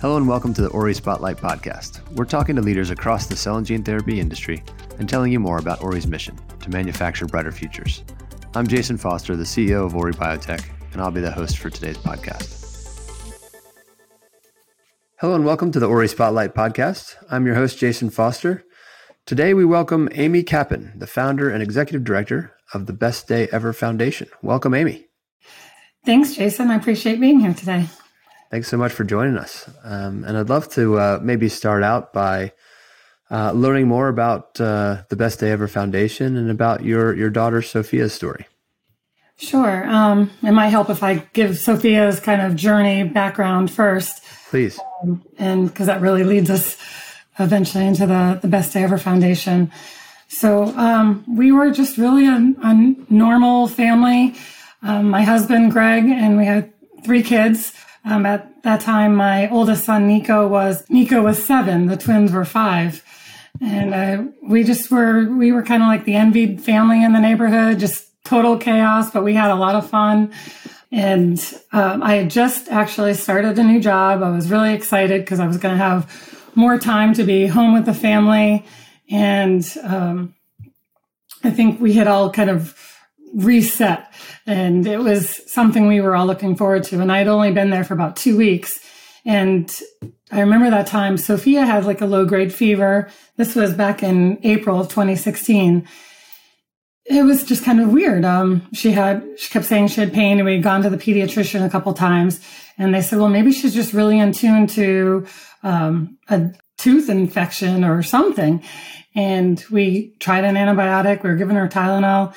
Hello and welcome to the Ori Spotlight Podcast. We're talking to leaders across the cell and gene therapy industry and telling you more about Ori's mission to manufacture brighter futures. I'm Jason Foster, the CEO of Ori Biotech, and I'll be the host for today's podcast. Hello and welcome to the Ori Spotlight Podcast. I'm your host, Jason Foster. Today we welcome Amy Kappen, the founder and executive director of the Best Day Ever Foundation. Welcome, Amy. Thanks, Jason. I appreciate being here today. Thanks so much for joining us. And I'd love to maybe start out by learning more about the Best Day Ever Foundation and about your daughter Sophia's story. Sure. It might help if I give Sophia's kind of journey background first. Please. And because that really leads us eventually into the Best Day Ever Foundation. So we were just really a normal family. My husband, Greg, and we had three kids. At that time, my oldest son, Nico was 7. The twins were 5. And we were kind of like the envied family in the neighborhood, just total chaos, but we had a lot of fun. And I had just actually started a new job. I was really excited because I was going to have more time to be home with the family. And I think we had all kind of reset. And it was something we were all looking forward to. And I'd only been there for about 2 weeks. And I remember that time, Sophia had like a low-grade fever. This was back in April of 2016. It was just kind of weird. She kept saying she had pain, and we'd gone to the pediatrician a couple times. And they said, well, maybe she's just really in tune to a tooth infection or something. And we tried an antibiotic. We were giving her Tylenol.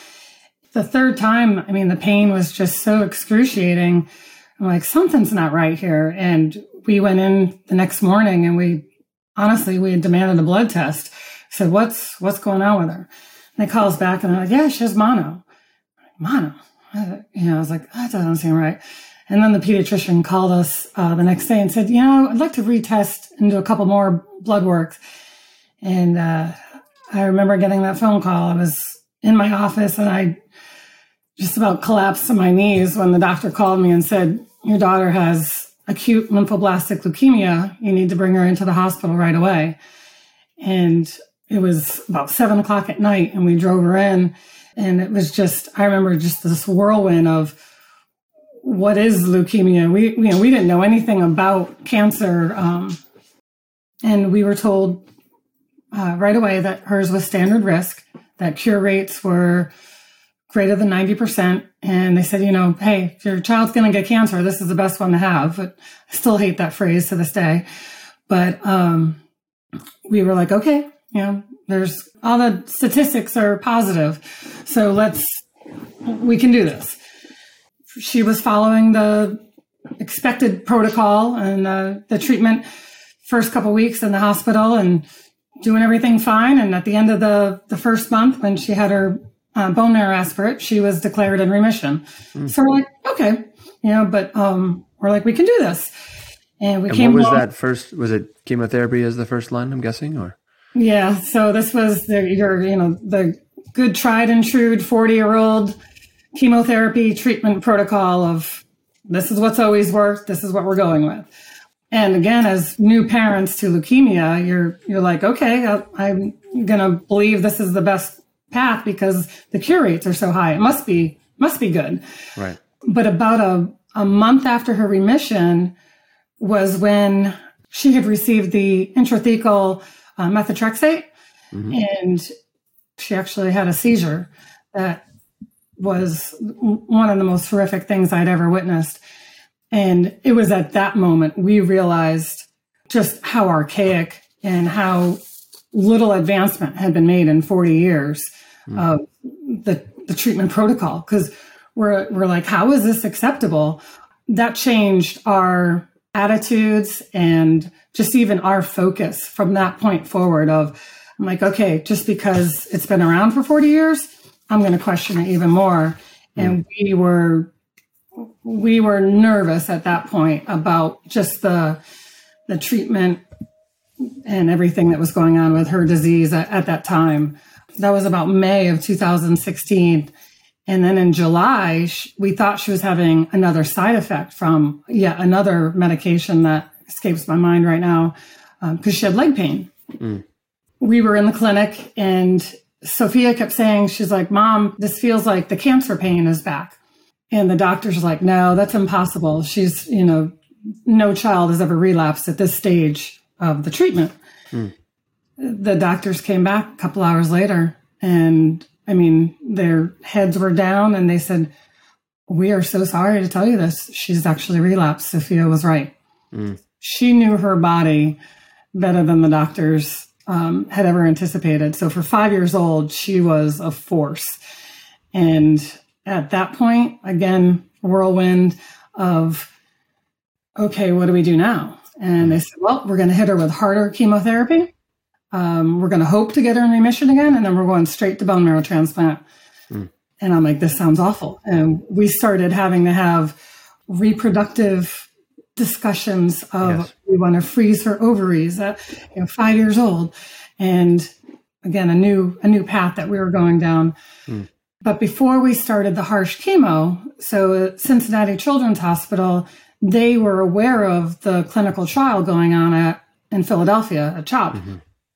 The third time, I mean, the pain was just so excruciating. I'm like, something's not right here. And we went in the next morning and we had demanded a blood test. I said, what's going on with her? And they call us back and they're like, yeah, she has mono. Mono? I was like, that doesn't seem right. And then the pediatrician called us the next day and said, I'd like to retest and do a couple more blood work. And I remember getting that phone call. I was in my office and I just about collapsed to my knees when the doctor called me and said, your daughter has acute lymphoblastic leukemia. You need to bring her into the hospital right away. And it was about 7:00 at night and we drove her in. And it was just, I remember just this whirlwind of what is leukemia? We didn't know anything about cancer. And we were told right away that hers was standard risk, that cure rates were greater than 90%. And they said, hey, if your child's going to get cancer, this is the best one to have. But I still hate that phrase to this day. But we were like, okay, there's all the statistics are positive. So we can do this. She was following the expected protocol and the treatment first couple weeks in the hospital and doing everything fine. And at the end of the first month when she had her bone marrow aspirate, she was declared in remission. Mm-hmm. So we're like, okay, but we're like, we can do this. And came what was that first? Was it chemotherapy as the first line, I'm guessing? Or yeah, so this was the good tried and true 40-year-old chemotherapy treatment protocol of this is what's always worked, this is what we're going with. And again, as new parents to leukemia, you're like, okay, I'm going to believe this is the best path because the cure rates are so high. It must be good. Right. But about a month after her remission was when she had received the intrathecal methotrexate. Mm-hmm. And she actually had a seizure that was one of the most horrific things I'd ever witnessed. And it was at that moment we realized just how archaic and how little advancement had been made in 40 years of the treatment protocol, because we're like, how is this acceptable? That changed our attitudes and just even our focus from that point forward of, I'm like, okay, just because it's been around for 40 years, I'm going to question it even more. And we were nervous at that point about just the treatment and everything that was going on with her disease at that time. That was about May of 2016. And then in July, we thought she was having another side effect from yet another medication that escapes my mind right now, because she had leg pain. Mm. We were in the clinic and Sophia kept saying, she's like, Mom, this feels like the cancer pain is back. And the doctor's like, no, that's impossible. She's, you know, no child has ever relapsed at this stage of the treatment. Mm. The doctors came back a couple hours later and, I mean, their heads were down and they said, we are so sorry to tell you this. She's actually relapsed. Sophia was right. Mm. She knew her body better than the doctors had ever anticipated. So for 5 years old, she was a force. And at that point, again, whirlwind of, okay, what do we do now? And they said, well, we're going to hit her with harder chemotherapy. We're going to hope to get her in remission again. And then we're going straight to bone marrow transplant. Mm. And I'm like, this sounds awful. And we started having to have reproductive discussions of, yes, we want to freeze her ovaries at 5 years old. And again, a new path that we were going down. Mm. But before we started the harsh chemo, so Cincinnati Children's Hospital, they were aware of the clinical trial going on in Philadelphia at CHOP. Mm-hmm.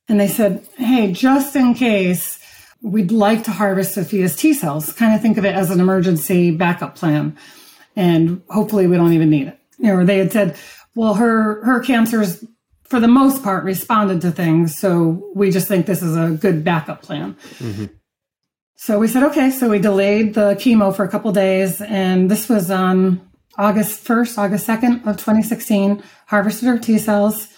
And they said, hey, just in case, we'd like to harvest Sophia's T cells. Kind of think of it as an emergency backup plan. And hopefully we don't even need it. You know, or they had said, well, her cancer's, for the most part, responded to things. So we just think this is a good backup plan. Mm-hmm. So we said, okay, so we delayed the chemo for a couple days. And this was on August 1st, August 2nd of 2016, harvested her T cells.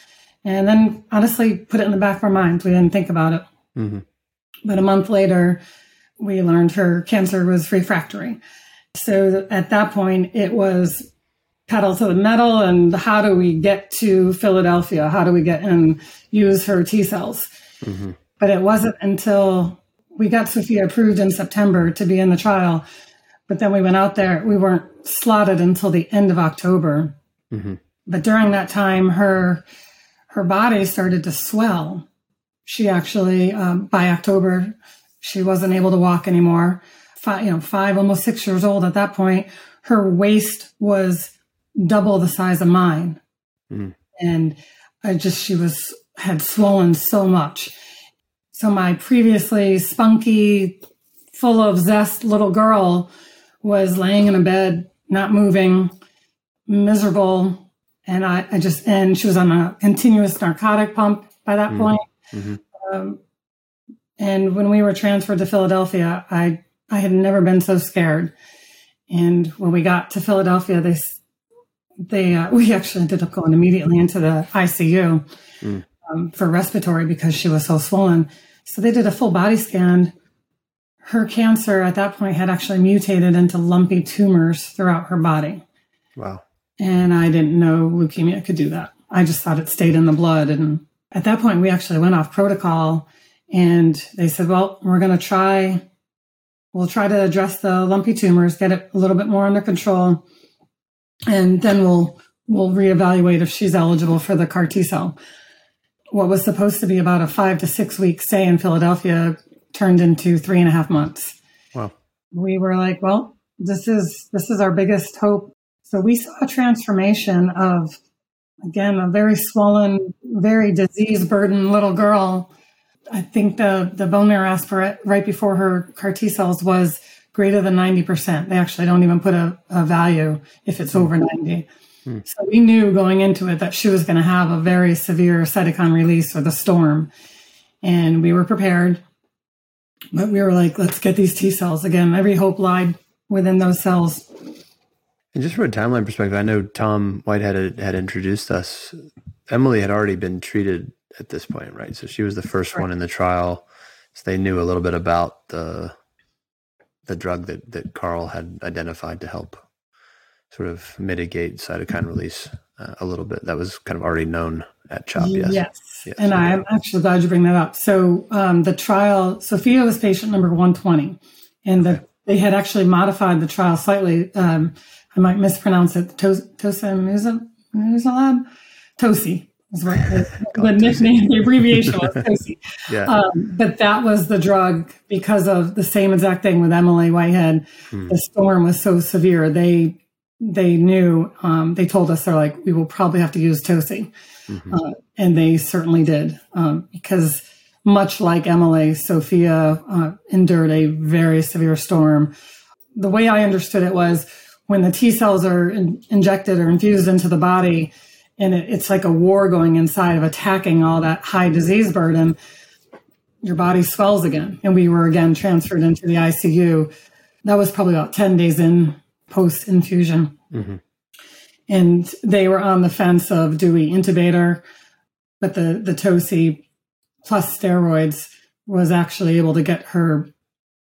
And then honestly put it in the back of our minds. We didn't think about it. Mm-hmm. But a month later, we learned her cancer was refractory. So at that point, it was pedal to the metal. And how do we get to Philadelphia? How do we get and use her T cells? Mm-hmm. But it wasn't until we got Sophia approved in September to be in the trial, but then we went out there. We weren't slotted until the end of October. Mm-hmm. But during that time, her body started to swell. She actually, by October, she wasn't able to walk anymore. Five, almost 6 years old at that point. Her waist was double the size of mine. Mm. And she had swollen so much. So my previously spunky, full of zest little girl was laying in a bed, not moving, miserable. And I she was on a continuous narcotic pump by that point. Mm-hmm. And when we were transferred to Philadelphia, I had never been so scared. And when we got to Philadelphia, we actually ended up going immediately into the ICU for respiratory because she was so swollen. So they did a full body scan. Her cancer at that point had actually mutated into lumpy tumors throughout her body. Wow. And I didn't know leukemia could do that. I just thought it stayed in the blood. And at that point, we actually went off protocol and they said, well, we'll try to address the lumpy tumors, get it a little bit more under control. And then we'll reevaluate if she's eligible for the CAR T-cell. What was supposed to be about a 5 to 6 week stay in Philadelphia turned into 3.5 months. Wow. We were like, well, this is our biggest hope. So we saw a transformation of, again, a very swollen, very disease-burdened little girl. I think the bone marrow aspirate right before her CAR T cells was greater than 90%. They actually don't even put a value if it's over 90. So we knew going into it that she was going to have a very severe cytokine release or the storm. And we were prepared. But we were like, let's get these T cells. Again, every hope lied within those cells. And just from a timeline perspective, I know Tom Whitehead had introduced us. Emily had already been treated at this point, right? So she was the first one in the trial. So they knew a little bit about the drug that Carl had identified to help sort of mitigate cytokine release a little bit. That was kind of already known at CHOP, yes? Yes. And I'm actually glad you bring that up. So the trial, Sophia was patient number 120, and they had actually modified the trial slightly. I might mispronounce it. Tosi is what the nickname, the abbreviation was Tosi. Yeah. But that was the drug because of the same exact thing with Emily Whitehead. The storm was so severe. They they knew, they told us, they're like, we will probably have to use Tosi. Mm-hmm. And they certainly did, because much like Emily, Sophia endured a very severe storm. The way I understood it was when the T cells are injected or infused into the body, and it's like a war going inside of attacking all that high disease burden, your body swells again. And we were again transferred into the ICU. That was probably about 10 days in post-infusion. Mm-hmm. And they were on the fence of, do we intubate her? But the Tosi plus steroids was actually able to get her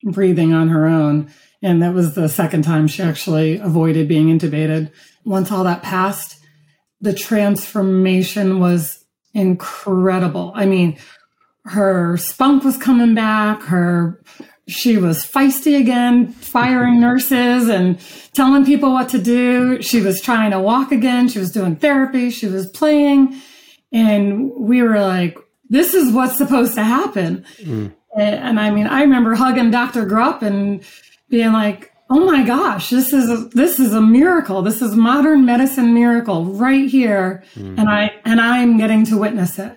breathing on her own. And that was the second time she actually avoided being intubated. Once all that passed, the transformation was incredible. I mean, her spunk was coming back. She was feisty again, firing nurses and telling people what to do. She was trying to walk again. She was doing therapy. She was playing. And we were like, this is what's supposed to happen. Mm. And I mean, I remember hugging Dr. Grupp and being like, oh my gosh, this is a miracle. This is modern medicine miracle right here. Mm. And I'm getting to witness it.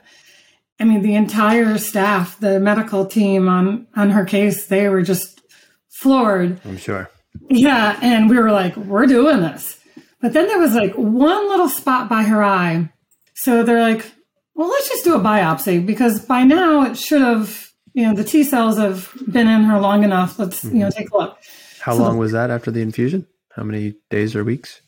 I mean, the entire staff, the medical team on her case, they were just floored. I'm sure. Yeah. And we were like, we're doing this. But then there was like one little spot by her eye. So they're like, well, let's just do a biopsy, because by now it should have, the T cells have been in her long enough. Let's, mm-hmm. Take a look. How long was that after the infusion? How many days or weeks?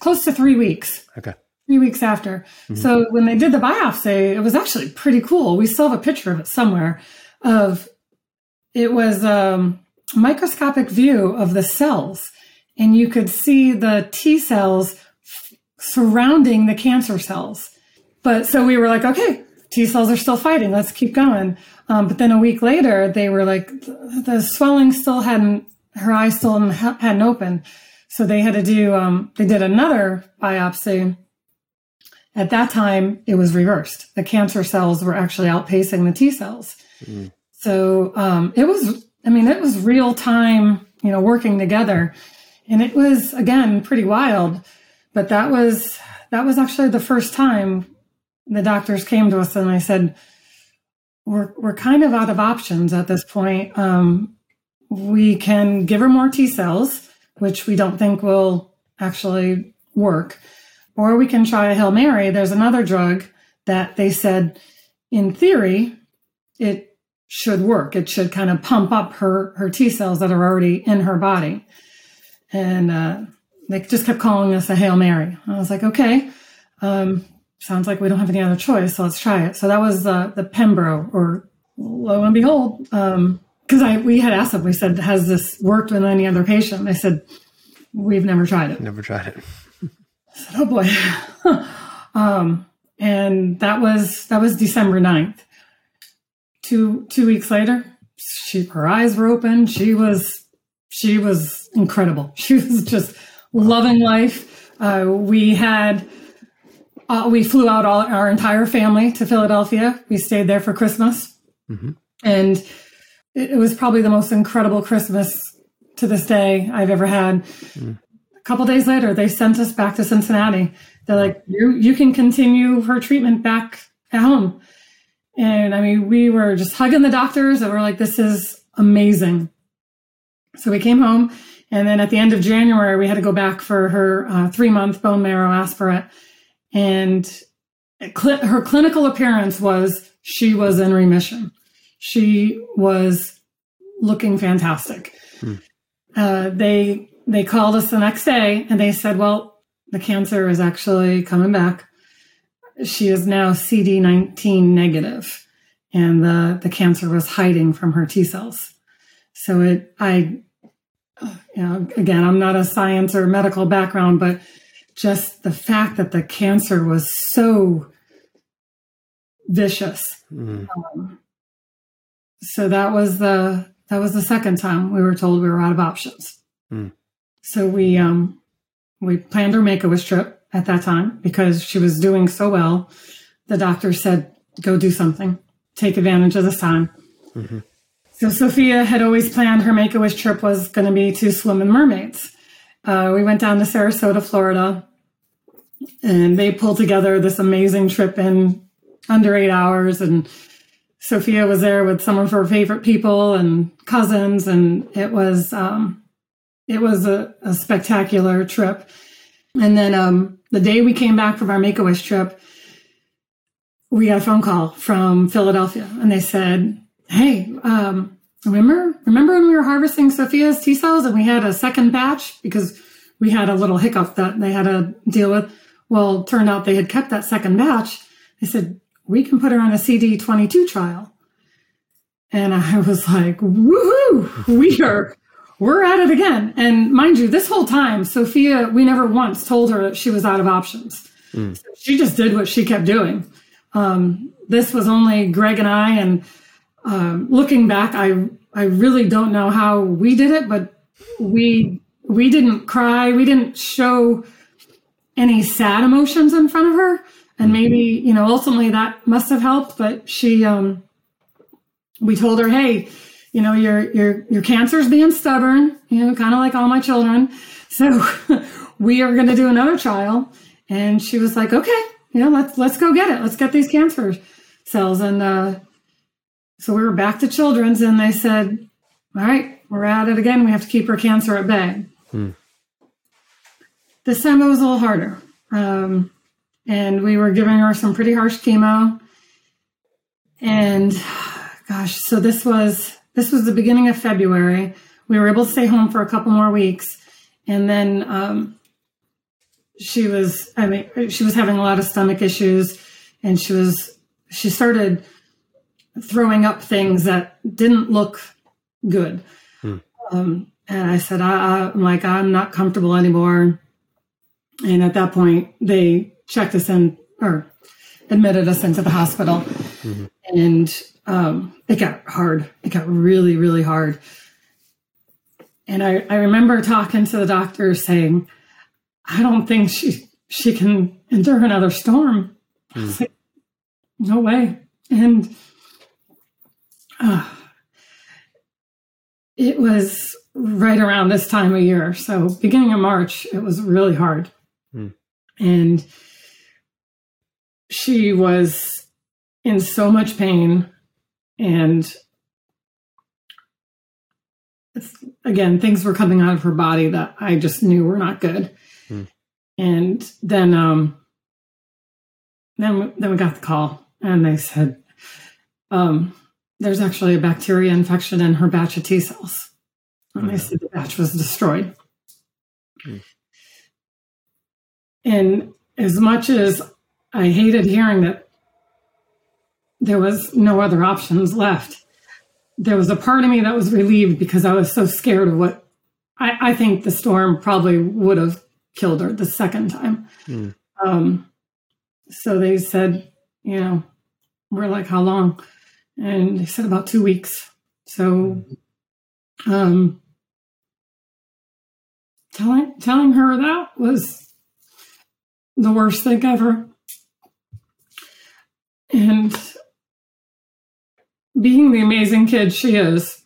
Close to 3 weeks. Okay. 3 weeks after. Mm-hmm. So when they did the biopsy, it was actually pretty cool. We still have a picture of it somewhere. It was a microscopic view of the cells, and you could see the T cells surrounding the cancer cells. But so we were like, okay, T cells are still fighting. Let's keep going. But then a week later, they were like, the swelling still hadn't, her eye still hadn't opened. So they had to do, they did another biopsy. At that time, it was reversed. The cancer cells were actually outpacing the T cells. Mm. So it was real time, working together. And it was, again, pretty wild. But that was actually the first time the doctors came to us and they said, we're kind of out of options at this point. We can give her more T cells, which we don't think will actually work. Or we can try a Hail Mary. There's another drug that they said, in theory, it should work. It should kind of pump up her T cells that are already in her body. And they just kept calling us a Hail Mary. I was like, okay, sounds like we don't have any other choice, so let's try it. So that was the Pembro, or lo and behold, because we had asked them, we said, has this worked with any other patient? They said, we've never tried it. Never tried it. I said, oh boy. And that was December 9th. Two weeks later, her eyes were open. She was incredible. She was just loving life. We flew out our entire family to Philadelphia. We stayed there for Christmas. Mm-hmm. And it was probably the most incredible Christmas to this day I've ever had. Mm. A couple days later, they sent us back to Cincinnati. They're like, you can continue her treatment back at home. And I mean, we were just hugging the doctors and we're like, this is amazing. So we came home. And then at the end of January, we had to go back for her 3-month bone marrow aspirate. And her clinical appearance was she was in remission. She was looking fantastic. Hmm. They called us the next day and they said, well, the cancer is actually coming back. She is now CD19 negative, and the cancer was hiding from her T cells. So again, I'm not a science or medical background, but just the fact that the cancer was so vicious. Mm. So that was the second time we were told we were out of options. Mm. So we planned her Make-A-Wish trip at that time because she was doing so well. The doctor said, go do something, take advantage of this time. Mm-hmm. So Sophia had always planned her Make-A-Wish trip was going to be to swim in mermaids. We went down to Sarasota, Florida, and they pulled together this amazing trip in under 8 hours. And Sophia was there with some of her favorite people and cousins. And it was a spectacular trip. And then the day we came back from our Make-A-Wish trip, we got a phone call from Philadelphia, and they said, hey, remember when we were harvesting Sophia's T cells and we had a second batch because we had a little hiccup that they had to deal with? Well, turned out they had kept that second batch. They said, we can put her on a CD22 trial. And I was like, woohoo, we're at it again. And mind you, this whole time, Sophia, we never once told her that she was out of options. Mm. So she just did what she kept doing. This was only Greg and I, and looking back, I really don't know how we did it, but we didn't cry. We didn't show any sad emotions in front of her. And maybe, ultimately that must have helped, but she, we told her, hey, your cancer's being stubborn, kind of like all my children. So we are going to do another trial. And she was like, okay, let's go get it. Let's get these cancer cells. And, so we were back to Children's, and they said, all right, we're at it again. We have to keep her cancer at bay. Hmm. This time it was a little harder. And we were giving her some pretty harsh chemo. And gosh, so this was the beginning of February. We were able to stay home for a couple more weeks. And then she was having a lot of stomach issues, and she started throwing up things that didn't look good. Hmm. And I said, I'm not comfortable anymore. And at that point, they checked us in or admitted us into the hospital. Mm-hmm. And it got hard. It got really, really hard. And I remember talking to the doctor saying, I don't think she can endure another storm. Mm. I was like, no way. And it was right around this time of year. So beginning of March, it was really hard. Mm. And she was in so much pain. And again, things were coming out of her body that I just knew were not good. Mm. And then we got the call, and they said, there's actually a bacteria infection in her batch of T cells. And they said the batch was destroyed. Mm. And as much as I hated hearing that there was no other options left, there was a part of me that was relieved because I was so scared of what I think the storm probably would have killed her the second time. Mm. So they said, we're like, how long? And they said about 2 weeks. So telling her that was the worst thing ever. And being the amazing kid she is,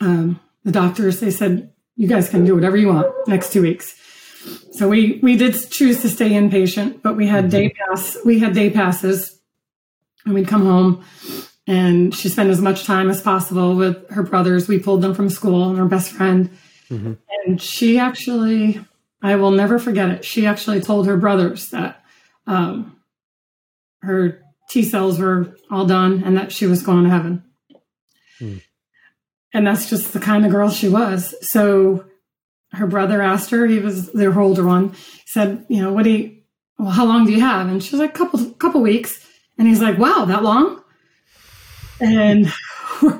the doctors, they said, you guys can do whatever you want next 2 weeks. So we did choose to stay inpatient, but we had day passes, and we'd come home. And she spent as much time as possible with her brothers. We pulled them from school, and her best friend. Mm-hmm. And she actually, I will never forget it. She actually told her brothers that her T cells were all done and that she was going to heaven. Mm. And that's just the kind of girl she was. So her brother asked her, he was their older one, said, how long do you have? And she was like, couple weeks. And he's like, wow, that long? And we're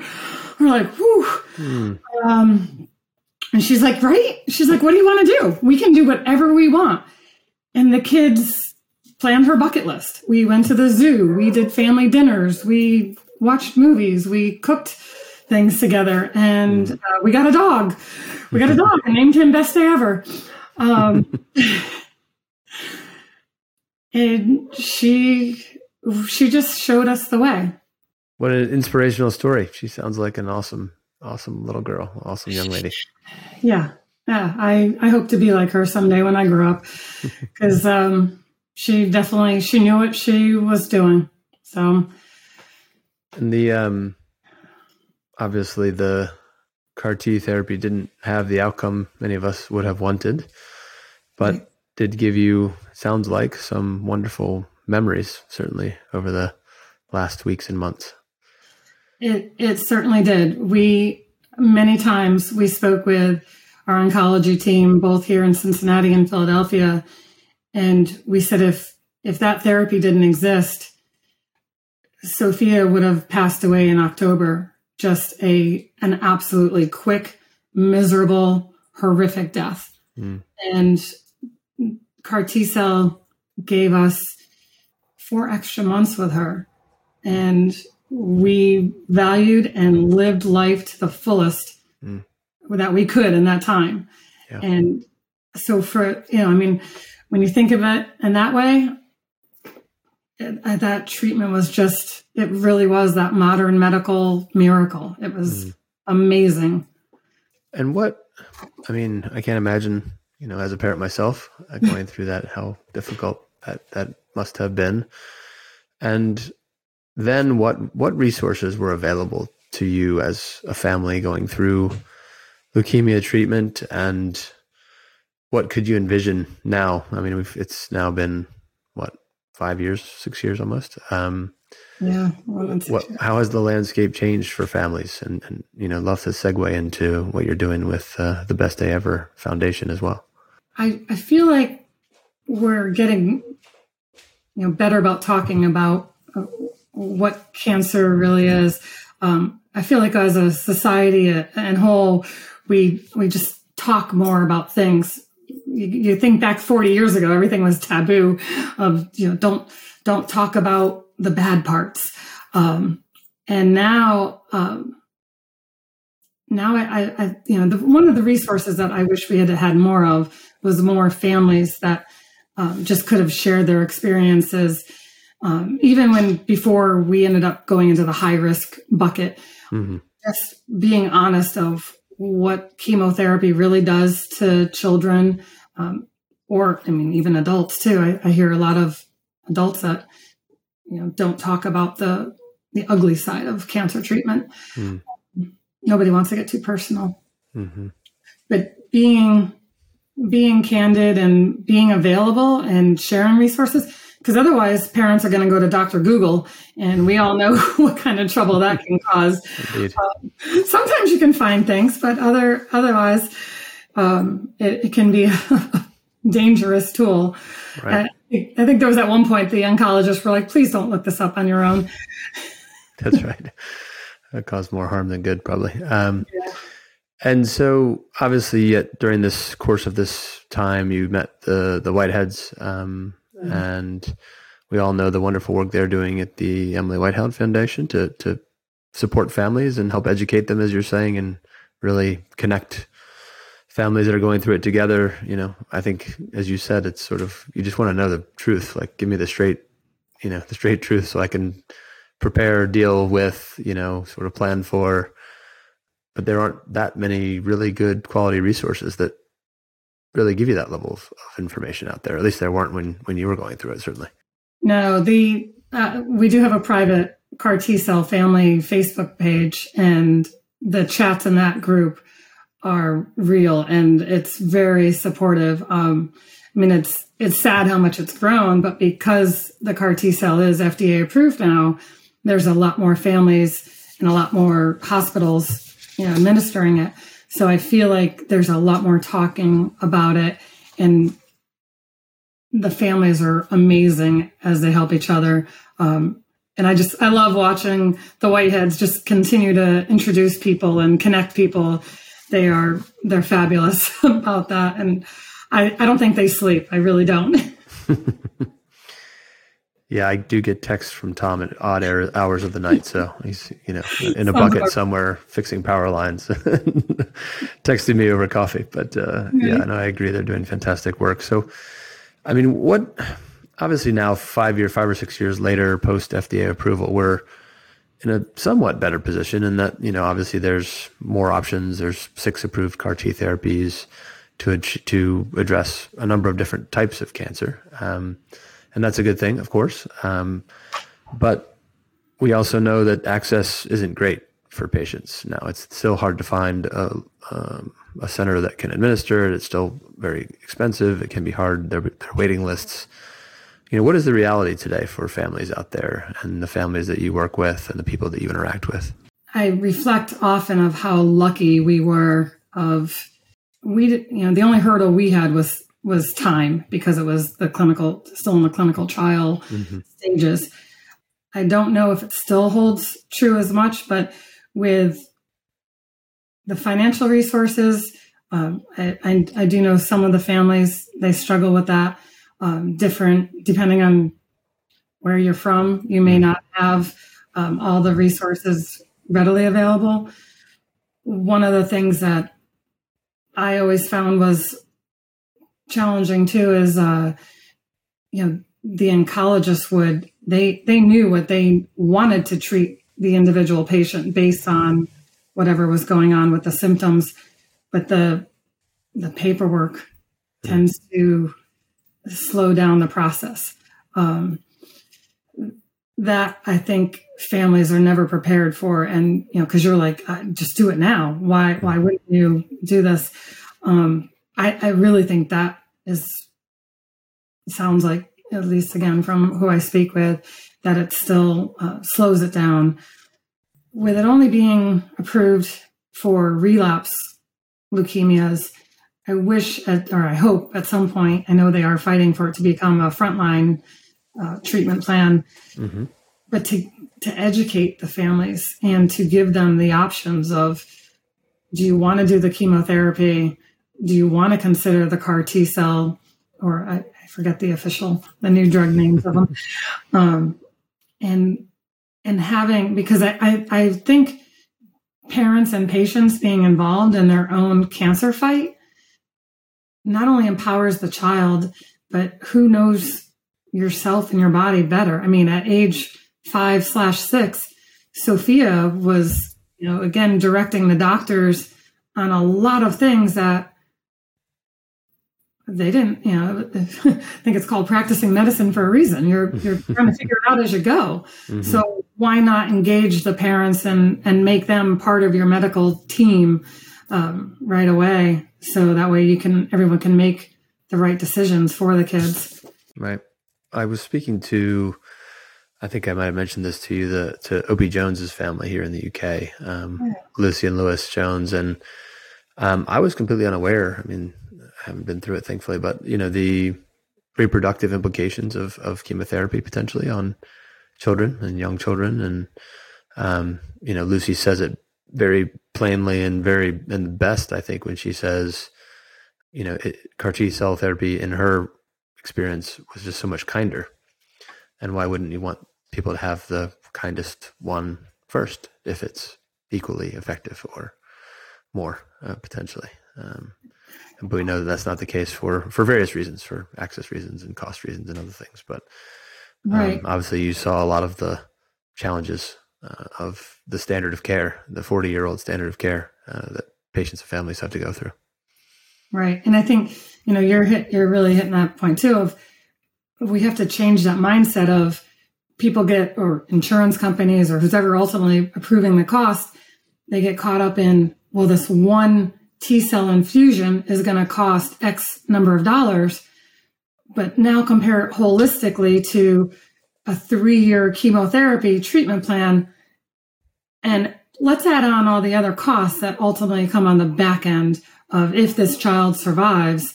like, whew. Mm. And she's like, right? She's like, what do you want to do? We can do whatever we want. And the kids planned her bucket list. We went to the zoo. We did family dinners. We watched movies. We cooked things together. And we got a dog. We got a dog and named him Best Day Ever. And she just showed us the way. What an inspirational story. She sounds like an awesome, awesome little girl, awesome young lady. Yeah. Yeah, I hope to be like her someday when I grow up, because she knew what she was doing. So, and the obviously the CAR T therapy didn't have the outcome many of us would have wanted, but right. did give you, sounds like, some wonderful memories, certainly over the last weeks and months. It certainly did. Many times we spoke with our oncology team, both here in Cincinnati and Philadelphia. And we said, if that therapy didn't exist, Sophia would have passed away in October. Just an absolutely quick, miserable, horrific death. Mm. And CAR T-cell gave us 4 extra months with her. And we valued and lived life to the fullest that we could in that time. Yeah. And so when you think of it in that way, that treatment was just, it really was that modern medical miracle. It was amazing. And I can't imagine, as a parent myself, going through that, how difficult that must have been. And then what resources were available to you as a family going through leukemia treatment, and what could you envision now? I mean, it's now been, 6 years almost. How has the landscape changed for families? And love to segue into what you're doing with the Best Day Ever Foundation as well. I feel like we're getting better about talking about what cancer really is. I feel like as a society and whole, we just talk more about things. You think back 40 years ago, everything was taboo of, don't talk about the bad parts. And now, one of the resources that I wish we had more of was more families that just could have shared their experiences. Even before we ended up going into the high risk bucket, just being honest of what chemotherapy really does to children, even adults too. I hear a lot of adults that don't talk about the ugly side of cancer treatment. Mm. Nobody wants to get too personal, but being candid and being available and sharing resources, because otherwise parents are going to go to Dr. Google, and we all know what kind of trouble that can cause. Sometimes you can find things, but otherwise it can be a dangerous tool. Right. I think there was at one point the oncologists were like, please don't look this up on your own. That's right. That caused more harm than good, probably. Yeah. And so obviously during this course of this time, you met the Whiteheads, and we all know the wonderful work they're doing at the Emily Whitehead Foundation to support families and help educate them, as you're saying, and really connect families that are going through it together. I think, as you said, it's sort of, you just want to know the truth. Like, give me the straight truth so I can prepare, deal with, sort of plan for. But there aren't that many really good quality resources that really give you that level of information out there. At least there weren't when you were going through it, certainly. No, we do have a private CAR T-cell family Facebook page, and the chats in that group are real, and it's very supportive. It's sad how much it's grown, but because the CAR T-cell is FDA approved now, there's a lot more families and a lot more hospitals administering it. So I feel like there's a lot more talking about it, and the families are amazing as they help each other. And I love watching the Whiteheads just continue to introduce people and connect people. They're fabulous about that. And I don't think they sleep. I really don't. Yeah, I do get texts from Tom at odd hours of the night. So he's, in a bucket somewhere fixing power lines, texting me over coffee. But I agree. They're doing fantastic work. So, obviously now 5 or 6 years later, post FDA approval, we're in a somewhat better position in that, obviously there's more options. There's 6 approved CAR T therapies. to address a number of different types of cancer. And that's a good thing, of course. But we also know that access isn't great for patients. Now, it's still hard to find a center that can administer it. It's still very expensive. It can be hard. There are waiting lists. You know, what is the reality today for families out there and the families that you work with and the people that you interact with? I reflect often of how lucky we were the only hurdle we had was time, because it was still in the clinical trial stages. I don't know if it still holds true as much, but with the financial resources, I do know some of the families, they struggle with that. Depending on where you're from, you may not have all the resources readily available. One of the things that I always found was challenging too is, the oncologists they knew what they wanted to treat the individual patient based on whatever was going on with the symptoms, but the paperwork tends to slow down the process. That I think families are never prepared for. And, cause you're like, just do it now. Why wouldn't you do this? I really think that sounds like, at least again, from who I speak with, that it still slows it down. With it only being approved for relapse leukemias, I wish I hope at some point, I know they are fighting for it to become a frontline treatment plan, but to educate the families and to give them the options of, do you want to do the chemotherapy? Do you want to consider the CAR T-cell? Or I forget the new drug names of them. Because I think parents and patients being involved in their own cancer fight not only empowers the child, but who knows yourself and your body better. I mean, at age 5/6, Sophia was, again, directing the doctors on a lot of things that they didn't, I think it's called practicing medicine for a reason. You're trying to figure it out as you go. Mm-hmm. So why not engage the parents and make them part of your medical team right away? So that way everyone can make the right decisions for the kids. Right. I was speaking to, I think I might have mentioned this to you, to Obi Jones's family here in the UK, Lucy and Lewis Jones, and I was completely unaware. I mean, I haven't been through it, thankfully, but the reproductive implications of chemotherapy potentially on children and young children, and Lucy says it very plainly and best, I think, when she says, CAR T cell therapy in her experience was just so much kinder. And why wouldn't you want people to have the kindest one first if it's equally effective or more potentially? But we know that that's not the case for various reasons, for access reasons and cost reasons and other things. But right. Obviously you saw a lot of the challenges of the standard of care, the 40-year-old standard of care that patients and families have to go through. Right. And I think, you're really hitting that point too, of we have to change that mindset of people or insurance companies or whoever ultimately approving the cost, they get caught up in, well, this one T-cell infusion is going to cost X number of dollars, but now compare it holistically to a 3-year chemotherapy treatment plan. And let's add on all the other costs that ultimately come on the back end of if this child survives,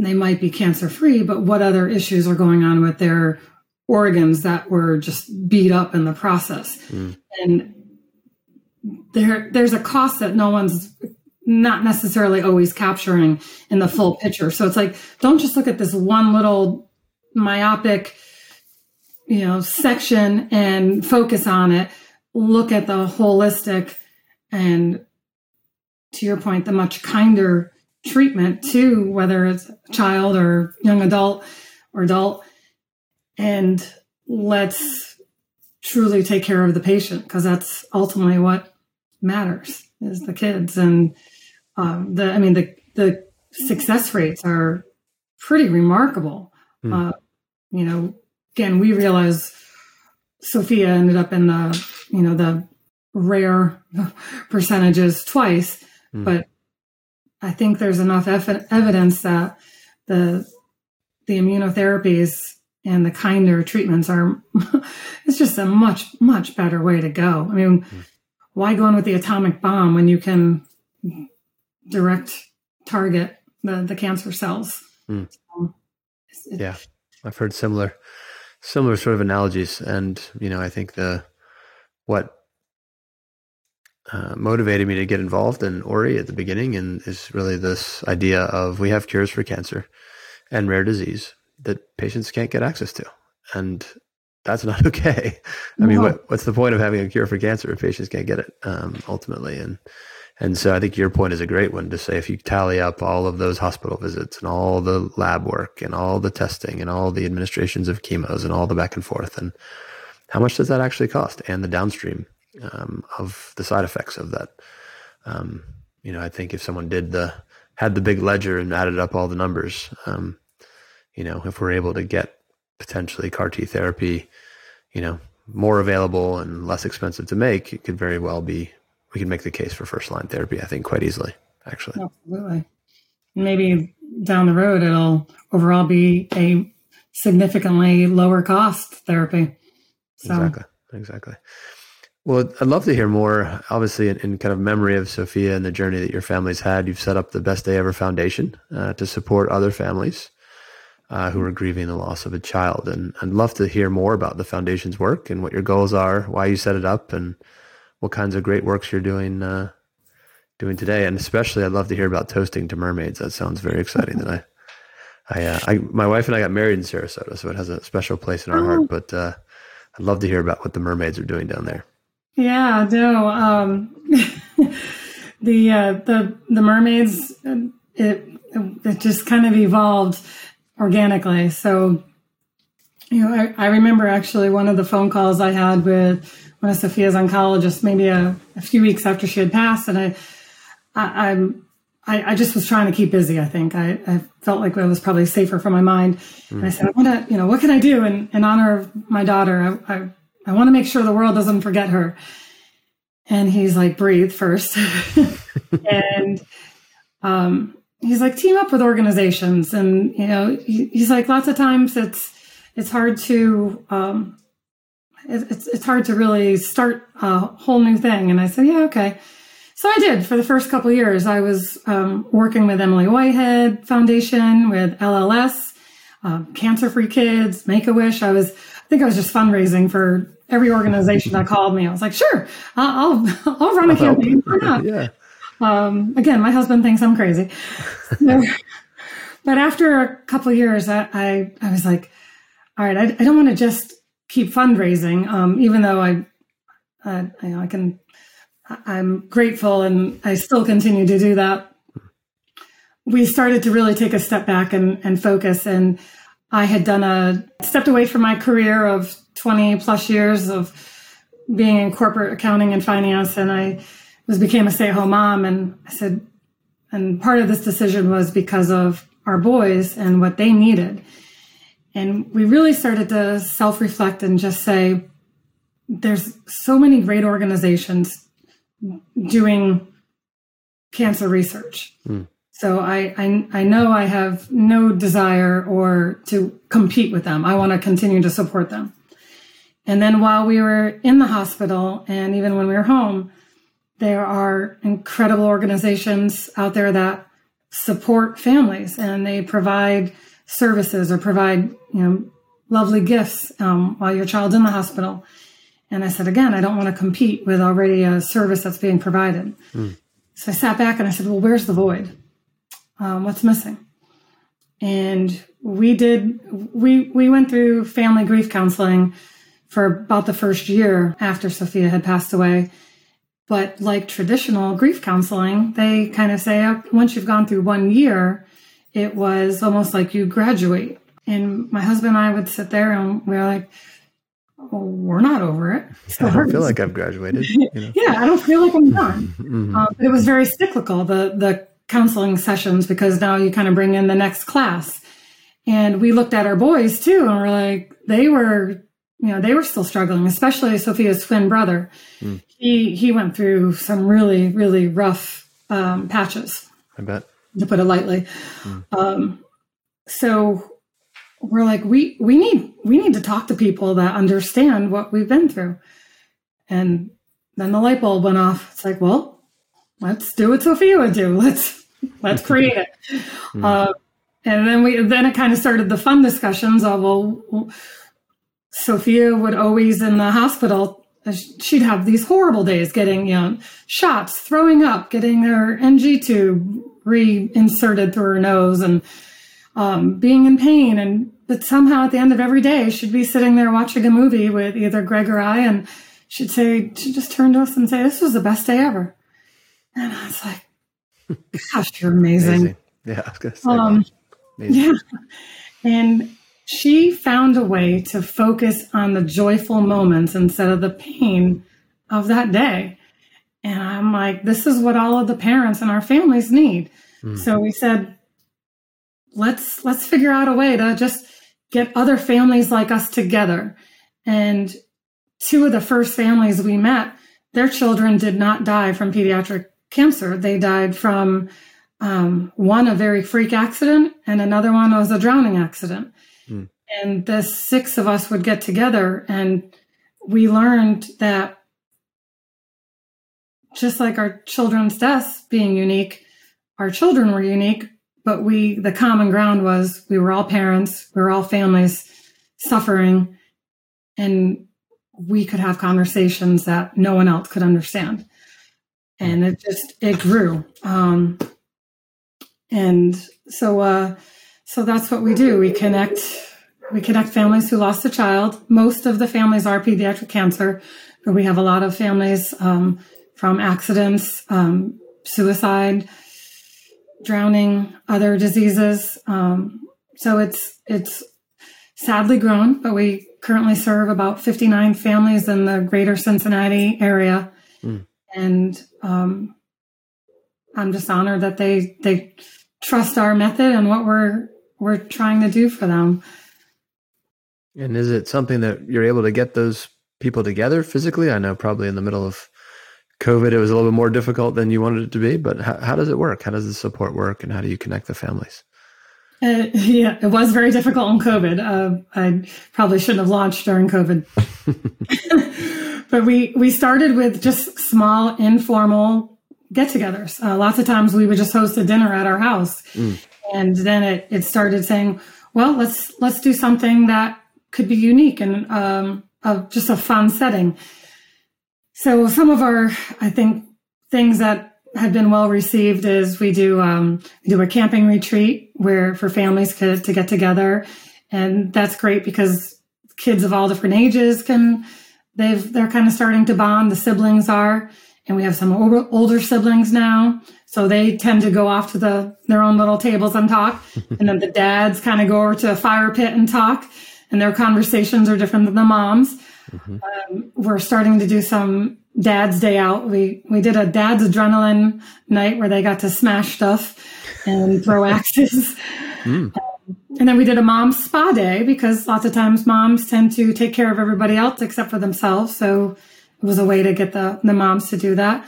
they might be cancer free, but what other issues are going on with their organs that were just beat up in the process? Mm. And there's a cost that no one's not necessarily always capturing in the full picture. So it's like, don't just look at this one little myopic, section and focus on it. Look at the holistic and, to your point, the much kinder treatment too, whether it's child or young adult or adult. And let's truly take care of the patient, because that's ultimately what matters, is the kids. And the the success rates are pretty remarkable. Mm. You know, again, we realize Sophia ended up in the, you know, the rare percentages twice, but I think there's enough evidence that the immunotherapies and the kinder treatments are, it's just a much, much better way to go. I mean, why go in with the atomic bomb when you can direct target the cancer cells? So yeah, I've heard similar sort of analogies. And, you know, I think what motivated me to get involved in Ori at the beginning and is really this idea of we have cures for cancer and rare disease that patients can't get access to. And that's not okay. I mean, what's the point of having a cure for cancer if patients can't get it ultimately? And so I think your point is a great one to say, if you tally up all of those hospital visits and all the lab work and all the testing and all the administrations of chemos and all the back and forth, and how much does that actually cost? And the downstream of the side effects of that. You know, I think if someone had the big ledger and added up all the numbers, you know, if we're able to get potentially CAR T therapy, you know, more available and less expensive to make, it could very well be, we can make the case for first line therapy, I think, quite easily, actually. Absolutely. Maybe down the road, it'll overall be a significantly lower cost therapy. So. Exactly. Well, I'd love to hear more, obviously, in kind of memory of Sophia and the journey that your family's had. You've set up the Best Day Ever Foundation to support other families who are grieving the loss of a child. And I'd love to hear more about the foundation's work and what your goals are, why you set it up, and what kinds of great works you're doing today. And especially, I'd love to hear about toasting to mermaids. That sounds very exciting. And I my wife and I got married in Sarasota, so it has a special place in our heart. But I'd love to hear about what the mermaids are doing down there. Yeah, no. The mermaids, it just kind of evolved organically. So, you know, I remember actually one of the phone calls I had with one of Sophia's oncologists, maybe a few weeks after she had passed, and I just was trying to keep busy. I think I felt like that was probably safer for my mind. Mm-hmm. And I said, I want to, you know, what can I do in honor of my daughter? I want to make sure the world doesn't forget her. And he's like, breathe first. And he's like, team up with organizations. And, you know, he's like, lots of times it's hard to, it's hard to really start a whole new thing. And I said, yeah, okay. So I did. For the first couple of years, I was working with Emily Whitehead Foundation, with LLS, Cancer Free Kids, Make-A-Wish. I think I was just fundraising for every organization that called me. I was like, sure, I'll run a campaign. Why not? Yeah. Again, my husband thinks I'm crazy. So, but after a couple of years, I was like, all right, I don't want to just keep fundraising. Even though I'm grateful and I still continue to do that. We started to really take a step back and focus. And I had stepped away from my career of 20 plus years of being in corporate accounting and finance. And I became a stay-at-home mom. And I said, and part of this decision was because of our boys and what they needed. And we really started to self-reflect and just say, there's so many great organizations doing cancer research. Mm. So I know I have no desire or to compete with them. I want to continue to support them. And then while we were in the hospital and even when we were home, there are incredible organizations out there that support families and they provide services or provide, you know, lovely gifts while your child's in the hospital. And I said, again, I don't want to compete with already a service that's being provided. Mm. So I sat back and I said, well, where's the void? What's missing? And we went through family grief counseling for about the first year after Sophia had passed away. But like traditional grief counseling, they kind of say, once you've gone through 1 year, it was almost like you graduate. And my husband and I would sit there and we're like, oh, we're not over it. I don't feel like I've graduated. You know? Yeah, I don't feel like I'm done. Mm-hmm. But it was very cyclical. The counseling sessions because now you kind of bring in the next class. And we looked at our boys too, and we're like, they were still struggling, especially Sophia's twin brother. Mm. He went through some really, really rough patches. I bet. To put it lightly. Mm. So we're like, we need to talk to people that understand what we've been through. And then the light bulb went off. It's like, well, let's do what Sophia would do. Let's create it. Mm. And then it kind of started the fun discussions of, well, Sophia would always in the hospital, she'd have these horrible days getting shots, throwing up, getting her NG tube reinserted through her nose, and being in pain. But somehow at the end of every day, she'd be sitting there watching a movie with either Greg or I, and she'd just turn to us and say, "This was the best day ever." And I was like, "Gosh, you're amazing." Amazing. Yeah, I was gonna say that. Yeah. And she found a way to focus on the joyful moments instead of the pain of that day. And I'm like, this is what all of the parents and our families need. Mm. So we said, let's figure out a way to just get other families like us together. And two of the first families we met, their children did not die from pediatric cancer. They died from one, a very freak accident, and another one was a drowning accident. Mm. And the six of us would get together, and we learned that just like our children's deaths being unique, our children were unique, but the common ground was we were all parents, we were all families suffering, and we could have conversations that no one else could understand. And it grew. So that's what we do. We connect families who lost a child. Most of the families are pediatric cancer, but we have a lot of families from accidents, suicide, drowning, other diseases. So it's sadly grown, but we currently serve about 59 families in the greater Cincinnati area. Mm. And I'm just honored that they trust our method and what we're trying to do for them. And is it something that you're able to get those people together physically? I know probably in the middle of COVID, it was a little bit more difficult than you wanted it to be, but how does it work? How does the support work, and how do you connect the families? Yeah, it was very difficult on COVID. I probably shouldn't have launched during COVID. But we started with just small, informal get-togethers. Lots of times we would just host a dinner at our house. Mm. And then it started saying, well, let's do something that could be unique and just a fun setting. So some of our, I think, things that have been well received is we do a camping retreat where for families to get together, and that's great because kids of all different ages they're kind of starting to bond. The siblings are, and we have some older siblings now, so they tend to go off to their own little tables and talk, and then the dads kind of go over to a fire pit and talk, and their conversations are different than the moms. Mm-hmm. We're starting to do some Dad's Day Out. We did a Dad's Adrenaline night where they got to smash stuff and throw axes. Mm. And then we did a Mom's Spa Day because lots of times moms tend to take care of everybody else except for themselves. So it was a way to get the moms to do that.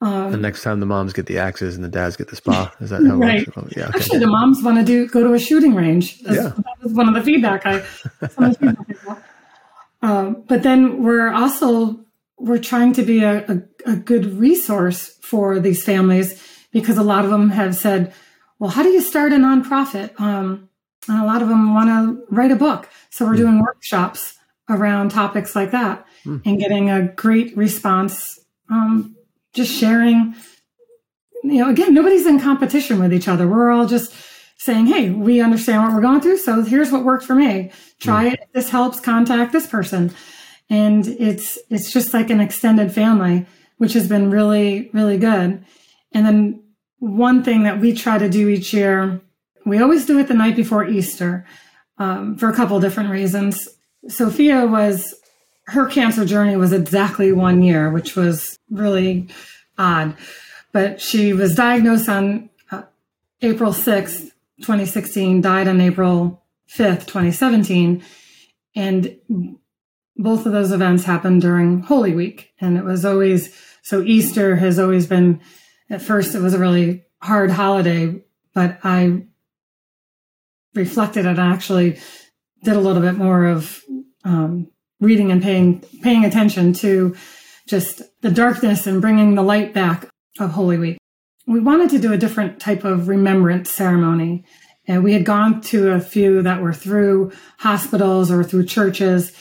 The next time the moms get the axes and the dads get the spa. Is that how right? It works? Yeah, okay. Actually, the moms want to go to a shooting range. That was one of the feedback I got. But then we're trying to be a good resource for these families, because a lot of them have said, well, how do you start a nonprofit? And a lot of them want to write a book. So we're doing workshops around topics like that and getting a great response. Just sharing, again, nobody's in competition with each other. We're all just saying, hey, we understand what we're going through, so here's what worked for me. Try it. If this helps, contact this person. And it's just like an extended family, which has been really, really good. And then one thing that we try to do each year, we always do it the night before Easter for a couple of different reasons. Sophia her cancer journey was exactly 1 year, which was really odd. But she was diagnosed on April 6th, 2016, died on April 5th, 2017. And both of those events happened during Holy Week. And it was always, so Easter has always been, at first it was a really hard holiday, but I reflected and actually did a little bit more of reading and paying attention to just the darkness and bringing the light back of Holy Week. We wanted to do a different type of remembrance ceremony. And we had gone to a few that were through hospitals or through churches.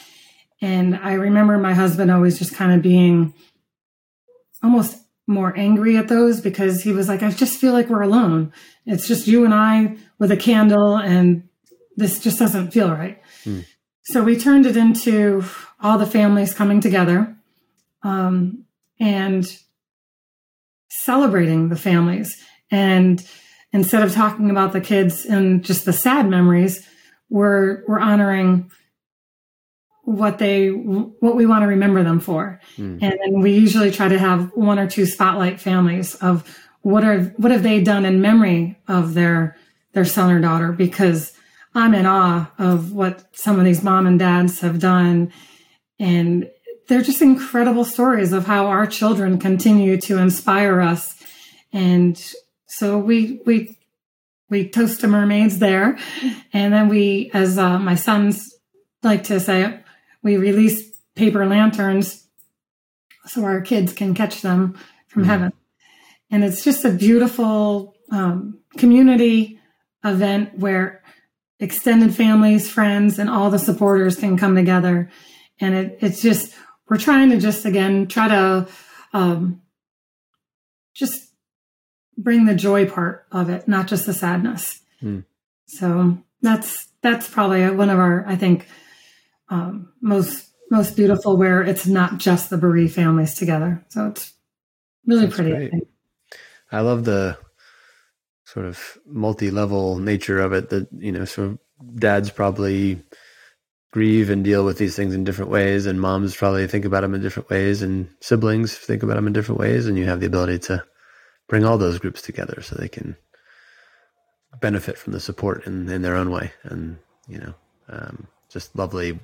And I remember my husband always just kind of being almost more angry at those because he was like, I just feel like we're alone. It's just you and I with a candle and this just doesn't feel right. Mm. So we turned it into all the families coming together and celebrating the families. And instead of talking about the kids and just the sad memories, we're honoring what we want to remember them for. Mm. And then we usually try to have one or two spotlight families of what have they done in memory of their son or daughter, because I'm in awe of what some of these mom and dads have done. And they're just incredible stories of how our children continue to inspire us. And so we toast to mermaids there. And then we, as my sons like to say, we release paper lanterns so our kids can catch them from heaven. And it's just a beautiful community event where extended families, friends, and all the supporters can come together. And it's just, we're trying to just, again, try to just bring the joy part of it, not just the sadness. Mm. So that's probably one of our, I think, most beautiful, where it's not just the bereaved families together. So it's really that's pretty. Great. I love the sort of multi-level nature of it, that, you know, sort of dads probably grieve and deal with these things in different ways, and moms probably think about them in different ways, and siblings think about them in different ways, and you have the ability to bring all those groups together so they can benefit from the support in their own way. And, you know, just lovely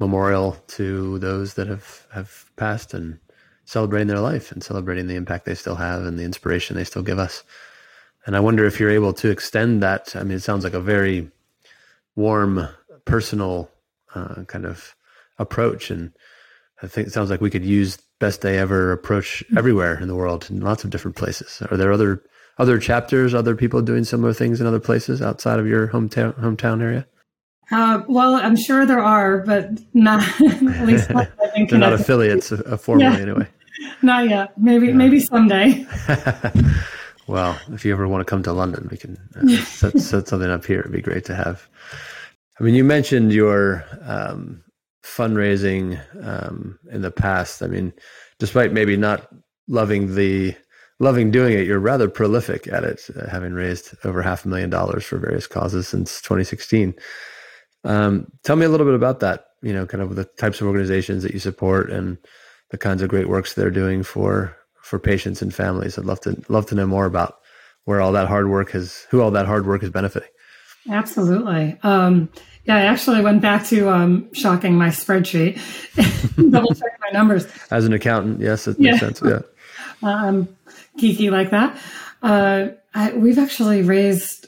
memorial to those that have passed, and celebrating their life and celebrating the impact they still have and the inspiration they still give us. And I wonder if you're able to extend that. I mean, it sounds like a very warm, personal kind of approach. And I think it sounds like we could use Best Day Ever approach everywhere in the world, in lots of different places. Are there other chapters, other people doing similar things in other places outside of your hometown area? Well, I'm sure there are, but not at least I think they're not affiliates formally, yeah. Anyway. Not yet. Maybe someday. Well, if you ever want to come to London, we can set something up here. It'd be great to have. I mean, you mentioned your fundraising in the past. I mean, despite maybe not loving doing it, you're rather prolific at it, having raised over $500,000 for various causes since 2016. Tell me a little bit about that, you know, kind of the types of organizations that you support and the kinds of great works they're doing for patients and families. I'd love to know more about who all that hard work is benefiting. Absolutely. Yeah, I actually went back to shocking my spreadsheet, double check my numbers. As an accountant, yes, it makes sense. Yeah, I'm geeky like that. We've actually raised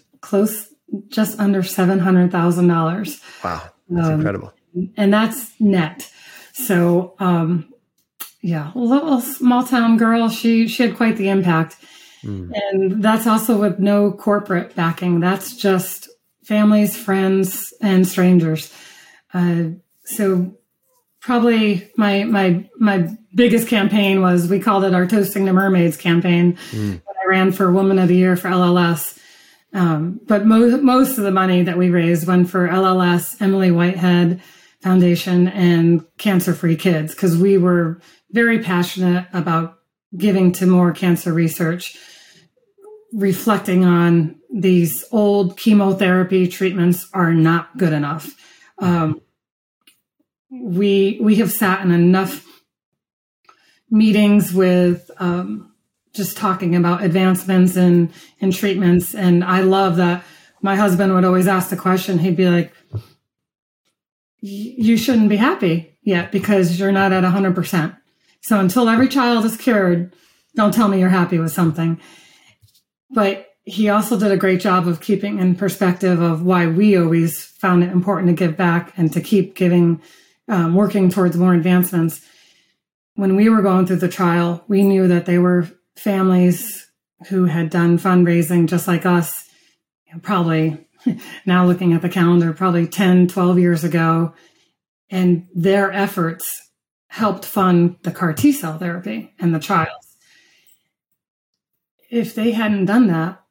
just under $700,000. Wow, that's incredible. And that's net. So, yeah, a little small town girl, she had quite the impact. Mm. And that's also with no corporate backing. That's just families, friends, and strangers. So probably my biggest campaign was, we called it our Toasting the Mermaids campaign. Mm. When I ran for Woman of the Year for LLS. But most of the money that we raised went for LLS, Emily Whitehead Foundation, and Cancer Free Kids, because we were very passionate about giving to more cancer research, reflecting on these old chemotherapy treatments are not good enough. We have sat in enough meetings with just talking about advancements and treatments. And I love that my husband would always ask the question. He'd be like, you shouldn't be happy yet because you're not at 100%. So until every child is cured, don't tell me you're happy with something. But he also did a great job of keeping in perspective of why we always found it important to give back and to keep giving, working towards more advancements. When we were going through the trial, we knew that they were families who had done fundraising just like us, probably now looking at the calendar, probably 10, 12 years ago. And their efforts helped fund the CAR T-cell therapy and the trials. If they hadn't done that,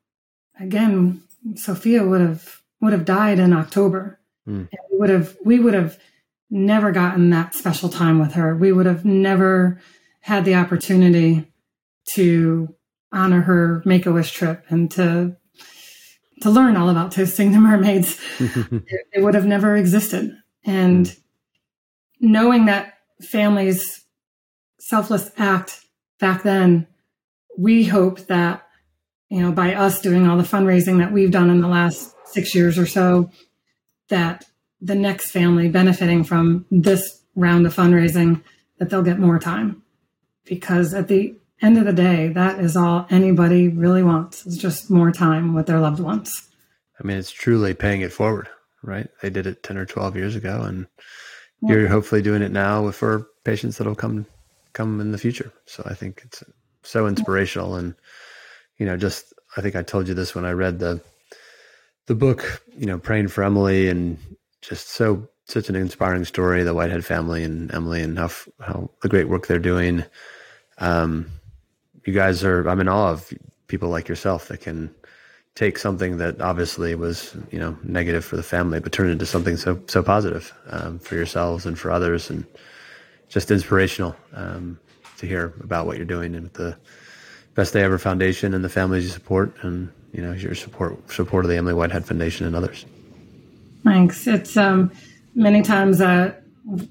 again, Sophia would have died in October. Mm. We would have never gotten that special time with her. We would have never had the opportunity to honor her Make-A-Wish trip and to learn all about toasting the mermaids. It would have never existed. And knowing that family's selfless act back then, we hope that, by us doing all the fundraising that we've done in the last 6 years or so, that the next family benefiting from this round of fundraising, that they'll get more time. Because at the end of the day, that is all anybody really wants, is just more time with their loved ones. I mean, it's truly paying it forward, right? They did it 10 or 12 years ago, and you're hopefully doing it now for patients that'll come in the future. So I think it's so inspirational. And, I think I told you this when I read the book, Praying for Emily, and just such an inspiring story, the Whitehead family and Emily, and how the great work they're doing. You guys I'm in awe of people like yourself that can take something that obviously was, negative for the family, but turn it into something so positive, for yourselves and for others, and just inspirational, to hear about what you're doing and with the Best Day Ever Foundation and the families you support, and, your support of the Emily Whitehead Foundation and others. Thanks. It's, many times,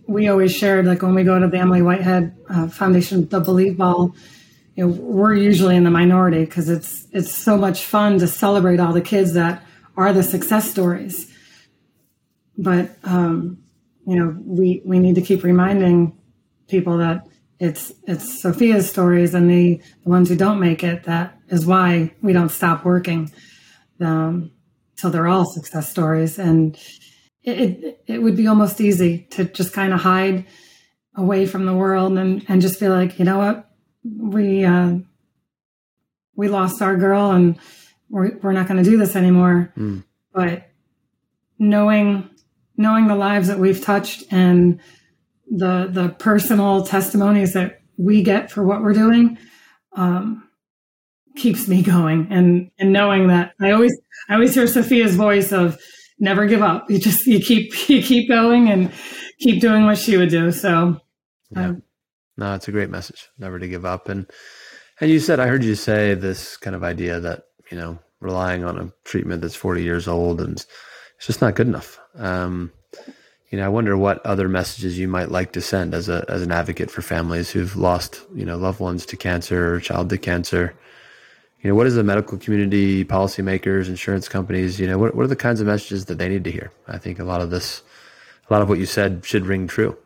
we always shared, like when we go to the Emily Whitehead Foundation, the Believe Ball, we're usually in the minority because it's so much fun to celebrate all the kids that are the success stories. But, we need to keep reminding people that it's Sophia's stories and the ones who don't make it, that is why we don't stop working till they're all success stories. And it would be almost easy to just kind of hide away from the world and just feel like, what? We lost our girl and we're not going to do this anymore. Mm. But knowing the lives that we've touched and the personal testimonies that we get for what we're doing, keeps me going. And knowing that I always hear Sophia's voice of never give up. You keep going and keep doing what she would do. So, yeah. No, it's a great message, never to give up. And I heard you say this kind of idea that, relying on a treatment that's 40 years old and it's just not good enough. I wonder what other messages you might like to send as an advocate for families who've lost, loved ones to cancer or a child to cancer. What is the medical community, policymakers, insurance companies, what are the kinds of messages that they need to hear? I think a lot of what you said should ring true.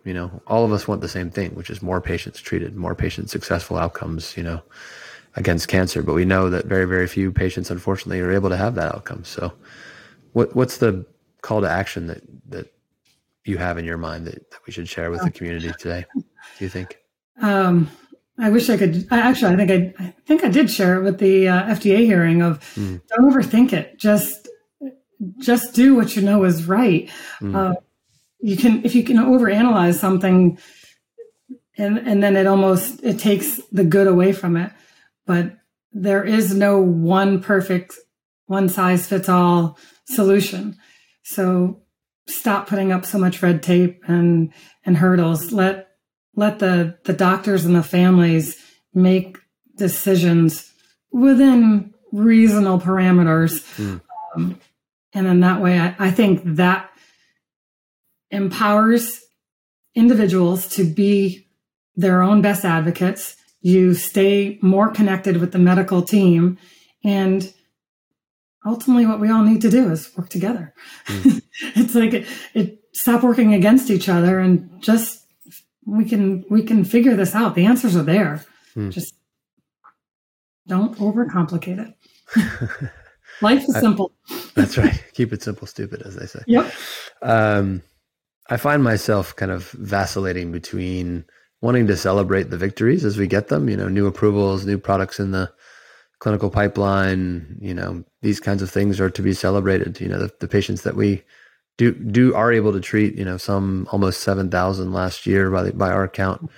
All of us want the same thing, which is more patients treated, more patients successful outcomes, against cancer. But we know that very, very few patients, unfortunately, are able to have that outcome. So what's the call to action that you have in your mind that we should share with the community today, do you think? I wish I could. I think I did share it with the FDA hearing of don't overthink it. Just do what you know is right. If you can overanalyze something and then it takes the good away from it, but there is no one size fits all solution. So stop putting up so much red tape and hurdles. Let the doctors and the families make decisions within reasonable parameters. And then that way, I think that empowers individuals to be their own best advocates, You stay more connected with the medical team. And ultimately, what we all need to do is work together. Mm. It's like stop working against each other and just we can figure this out. The answers are there. Mm. Just don't overcomplicate it. Life is simple. That's right. Keep it simple, stupid, as they say. Yep. I find myself kind of vacillating between wanting to celebrate the victories as we get them, you know, new approvals, new products in the clinical pipeline, you know, these kinds of things are to be celebrated. You know, the patients that we do are able to treat, you know, some almost 7,000 last year by our count.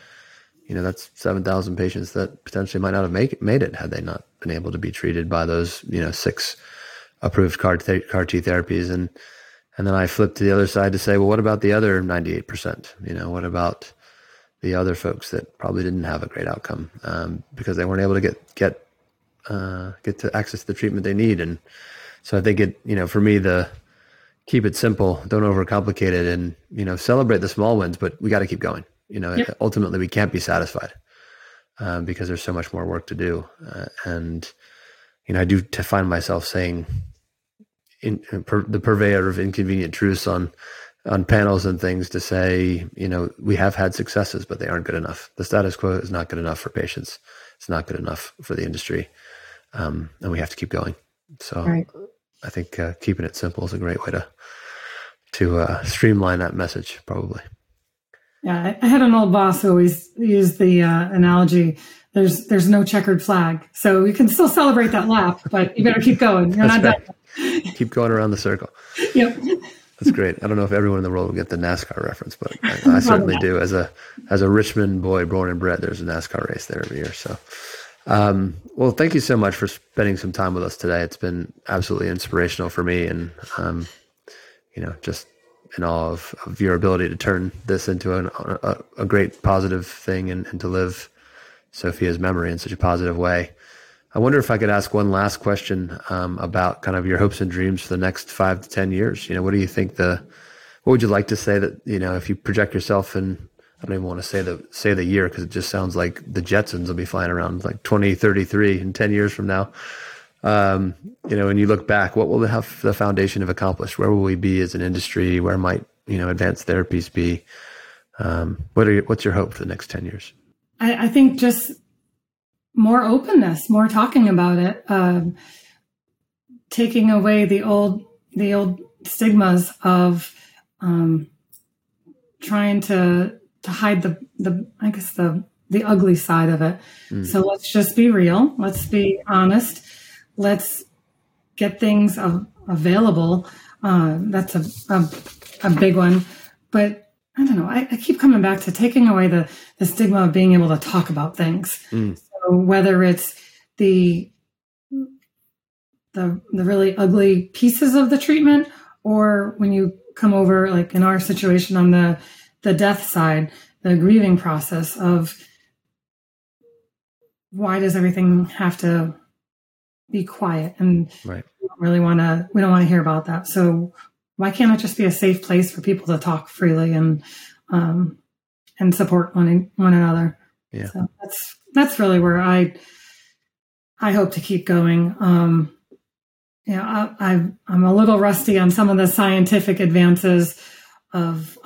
You know, that's 7,000 patients that potentially might not have made it had they not been able to be treated by those, you know, 6 approved CAR T therapies. And then I flip to the other side to say, well, what about the other 98%? You know, what about the other folks that probably didn't have a great outcome because they weren't able to get to access the treatment they need? And so I think it, you know, for me, the keep it simple, don't overcomplicate it, and, you know, celebrate the small wins, but we got to keep going. You know, yep. Ultimately we can't be satisfied because there's so much more work to do. And, you know, I do to find myself saying the purveyor of inconvenient truths on panels and things to say, you know, we have had successes, but they aren't good enough. The status quo is not good enough for patients. It's not good enough for the industry. And we have to keep going. So right. I think keeping it simple is a great way to streamline that message probably. Yeah, I had an old boss who always used the analogy, there's no checkered flag. So you can still celebrate that lap, but you better keep going. You're not done. Keep going around the circle. Yep. That's great. I don't know if everyone in the world will get the NASCAR reference, but I certainly do. As a Richmond boy born and bred, there's a NASCAR race there every year. So, well, thank you so much for spending some time with us today. It's been absolutely inspirational for me and, you know, just in awe of your ability to turn this into a great positive thing and to live Sophia's memory in such a positive way. I wonder if I could ask one last question about kind of your hopes and dreams for the next 5 to 10 years. You know, what do you think what would you like to say that, you know, if you project yourself in, I don't even want to say the year because it just sounds like the Jetsons will be flying around like 2033 in 10 years from now. You know, when you look back, what will the foundation have accomplished? Where will we be as an industry? Where might, you know, advanced therapies be? What's your hope for the next 10 years? I think just more openness, more talking about it, taking away the old stigmas of trying to hide the ugly side of it. Mm. So let's just be real. Let's be honest. Let's get things available. That's a big one. But I don't know. I keep coming back to taking away the stigma of being able to talk about things. Mm. So whether it's the really ugly pieces of the treatment, or when you come over, like in our situation, on the death side, the grieving process of why does everything have to be quiet? And right. We don't want to hear about that. So why can't it just be a safe place for people to talk freely and support one another? Yeah. So that's really where I hope to keep going. Yeah, I'm a little rusty on some of the scientific advances of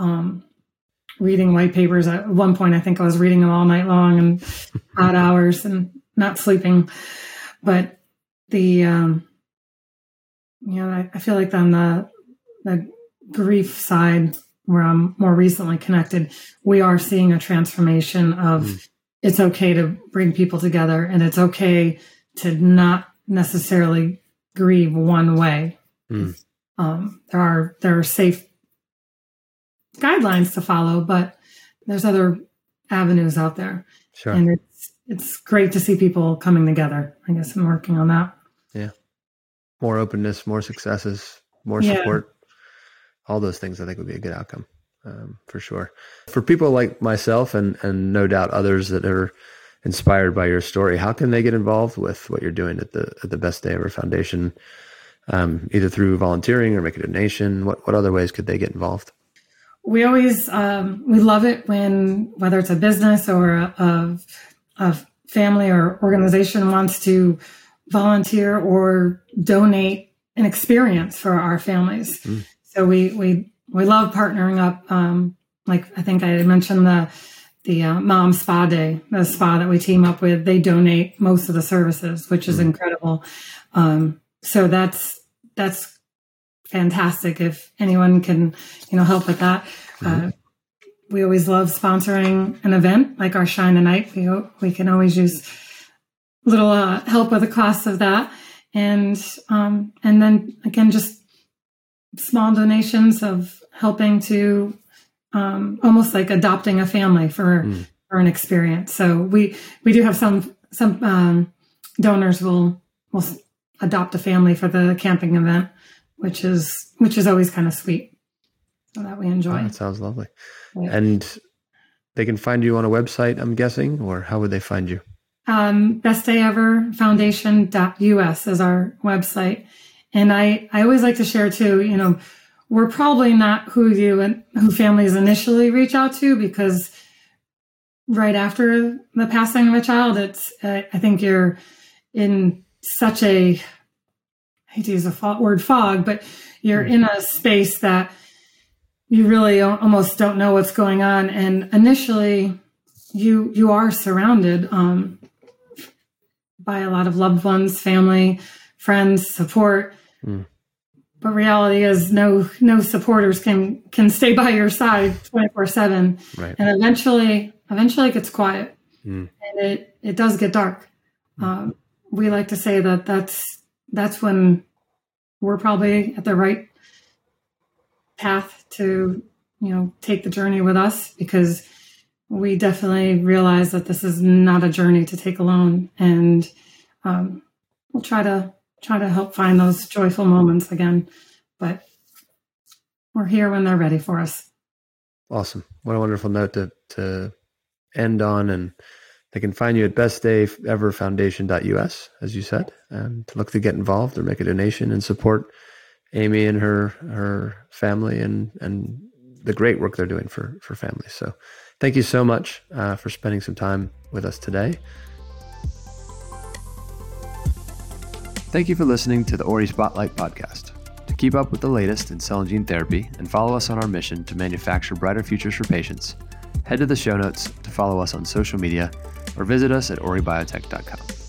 reading white papers. At one point, I think I was reading them all night long and odd hours and not sleeping. But I feel like on the grief side, where I'm more recently connected, we are seeing a transformation of it's okay to bring people together, and it's okay to not necessarily grieve one way. Mm. There are safe guidelines to follow, but there's other avenues out there. Sure. And it's great to see people coming together. I guess I'm working on that. Yeah. More openness, more successes, more support. All those things I think would be a good outcome for sure. For people like myself and no doubt others that are inspired by your story, how can they get involved with what you're doing at the Best Day Ever Foundation, either through volunteering or making a donation? What other ways could they get involved? We always, we love it when, whether it's a business or a family or organization wants to volunteer or donate an experience for our families. Mm. So we love partnering up. Like I think I had mentioned the Mom Spa Day, the spa that we team up with, they donate most of the services, which is incredible. So that's fantastic. If anyone can, help with that. We always love sponsoring an event like our Shine a Night. We can always use a little help with the cost of that. And then again, just small donations of helping to almost like adopting a family for an experience. So we do have some donors will adopt a family for the camping event, which is always kind of sweet. So that we enjoy. Oh, that sounds lovely. Yeah. And they can find you on a website, I'm guessing, or how would they find you? Bestdayeverfoundation.us is our website. And I always like to share too, we're probably not who families initially reach out to, because right after the passing of a child, it's I think you're in such a, I hate to use the word fog, but you're in a space that you really almost don't know what's going on. And initially you are surrounded by a lot of loved ones, family, friends, support. Mm. But reality is no supporters can stay by your side 24/7. Right. And eventually it gets quiet and it does get dark. We like to say that that's when we're probably at the right path to, take the journey with us, because we definitely realize that this is not a journey to take alone. And we'll try to help find those joyful moments again, but we're here when they're ready for us. Awesome. What a wonderful note to end on. And they can find you at bestdayeverfoundation.us, as you said, and to look to get involved or make a donation and support Amy and her family and the great work they're doing for families. So thank you so much for spending some time with us today. Thank you for listening to the Ori Spotlight Podcast. To keep up with the latest in cell and gene therapy and follow us on our mission to manufacture brighter futures for patients, head to the show notes to follow us on social media or visit us at oribiotech.com.